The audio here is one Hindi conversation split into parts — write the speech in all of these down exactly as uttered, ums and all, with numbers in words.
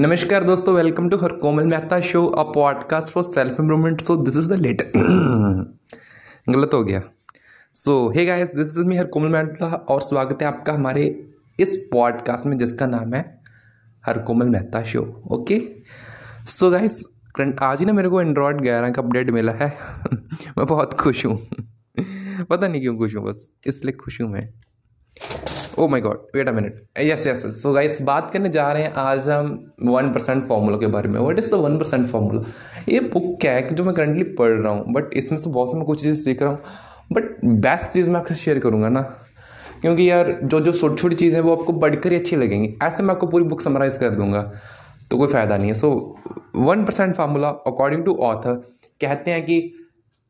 नमस्कार दोस्तों, वेलकम टू हर Komal Mehta show, a podcast for self improvement. So this is the latest, गलत हो गया। So hey guys, this is me हर कोमल मेहता और स्वागत है आपका हमारे इस पॉडकास्ट में जिसका नाम है हर Komal Mehta show. Okay so guys, आज ही ना मेरे को एंड्रॉयड ग्यारह का अपडेट मिला है। मैं बहुत खुश हूँ, पता नहीं क्यों खुश हूँ, बस इसलिए खुश हूँ मैं। Oh my god, wait a minute. Yes yes so guys, बात करने जा रहे हैं आज हम वन परसेंट फॉर्मूला के बारे में। What is the one percent formula? ये बुक क्या है जो मैं करंटली पढ़ रहा हूँ, बट इसमें से बहुत सारी कुछ चीज़ें सीख रहा हूँ। बट बेस्ट चीज़ मैं आपसे शेयर करूँगा ना, क्योंकि यार जो जो छोटी छोटी चीज़ें वो आपको बढ़कर ही अच्छी लगेंगी। ऐसे मैं आपको पूरी बुक समराइज़ कर दूँगा तो कोई फ़ायदा नहीं है। So one percent formula according to author कहते हैं कि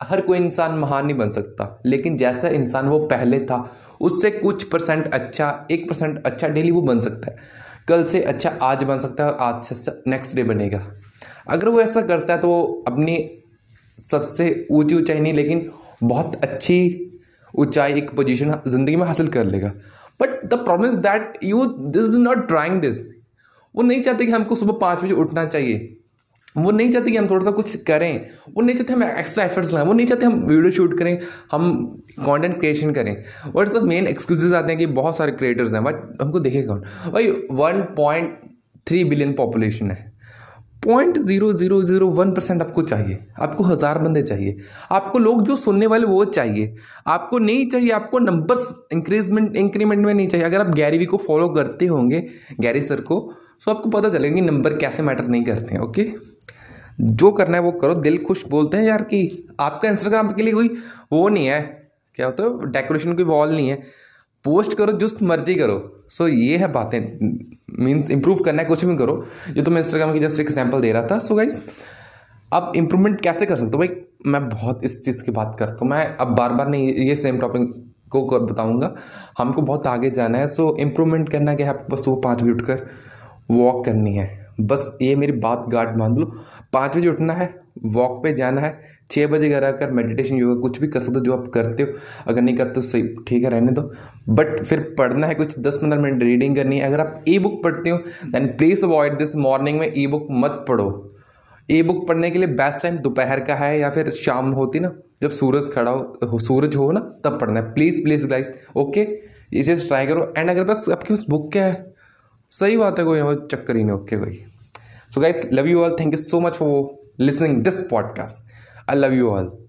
हर कोई इंसान महान नहीं बन सकता, लेकिन जैसा इंसान वो पहले था उससे कुछ परसेंट अच्छा, एक परसेंट अच्छा डेली वो बन सकता है। कल से अच्छा आज बन सकता है और आज से अच्छा नेक्स्ट डे बनेगा। अगर वो ऐसा करता है तो वो अपनी सबसे ऊंची ऊंचाई नहीं, लेकिन बहुत अच्छी ऊंचाई, एक पोजीशन ज़िंदगी में हासिल कर लेगा। But the problem is that you this is not trying this. वो नहीं चाहते कि हमको सुबह पाँच बजे उठना चाहिए, वो नहीं चाहते कि हम थोड़ा सा कुछ करें, वो नहीं चाहते हम एक्स्ट्रा एफर्ट्स लाएं, वो नहीं चाहते हम वीडियो शूट करें, हम कंटेंट क्रिएशन करें। व्हाट्स द मेन एक्सक्यूजेस आते हैं कि बहुत सारे क्रिएटर्स हैं, बट हमको देखेगा कौन? भाई one point three billion population है, point zero zero zero one percent आपको चाहिए, आपको हज़ार बंदे चाहिए, आपको लोग जो सुनने वाले वो चाहिए, आपको नहीं चाहिए, आपको नंबर्स इंक्रीजमेंट इंक्रीमेंट में नहीं चाहिए। अगर आप गैरी वी को फॉलो करते होंगे, गैरी सर को, सो आपको पता चलेगा कि नंबर कैसे मैटर नहीं करते हैं। ओके, जो करना है वो करो, दिल खुश। बोलते हैं यार कि आपका इंस्टाग्राम के लिए कोई वो नहीं है, क्या होता है, डेकोरेशन की वॉल नहीं है, पोस्ट करो जो मर्जी करो। सो so, ये है बातें, मीन्स इम्प्रूव करना है कुछ भी करो। जो तो मैं इंस्टाग्राम की जस्ट एक एग्जाम्पल दे रहा था। सो so, गाइस, अब इम्प्रूवमेंट कैसे कर सकते हो? भाई मैं बहुत इस चीज़ की बात करता हूँ, मैं अब बार बार नहीं ये सेम टॉपिक को बताऊँगा, हमको बहुत आगे जाना है। सो so, इम्प्रूवमेंट करना क्या है? आपको बस वो पाँच बजे उठकर वॉक करनी है, बस ये मेरी बात गार्ड मान लो। पाँच बजे उठना है, वॉक पे जाना है, छः बजे घर आकर मेडिटेशन, योगा, कुछ भी कर सकते हो जो आप करते हो। अगर नहीं करते हो सही, ठीक है, रहने दो। बट फिर पढ़ना है कुछ, दस पंद्रह मिनट रीडिंग करनी है। अगर आप ई बुक पढ़ते हो then please avoid this, morning में ई बुक मत पढ़ो। ई बुक पढ़ने के लिए बेस्ट टाइम दोपहर का है या फिर शाम होती ना, जब सूरज खड़ा हो, सूरज हो ना, तब पढ़ना है। प्लीज़ प्लीज़ गाइस, ओके, ये चीज़ ट्राई करो। एंड अगर बस आपके पास बुक क्या है, सही बात है, कोई ना चक्कर ही नहीं। ओके कोई। So guys, love you all, thank you so much for listening this podcast. I love you all.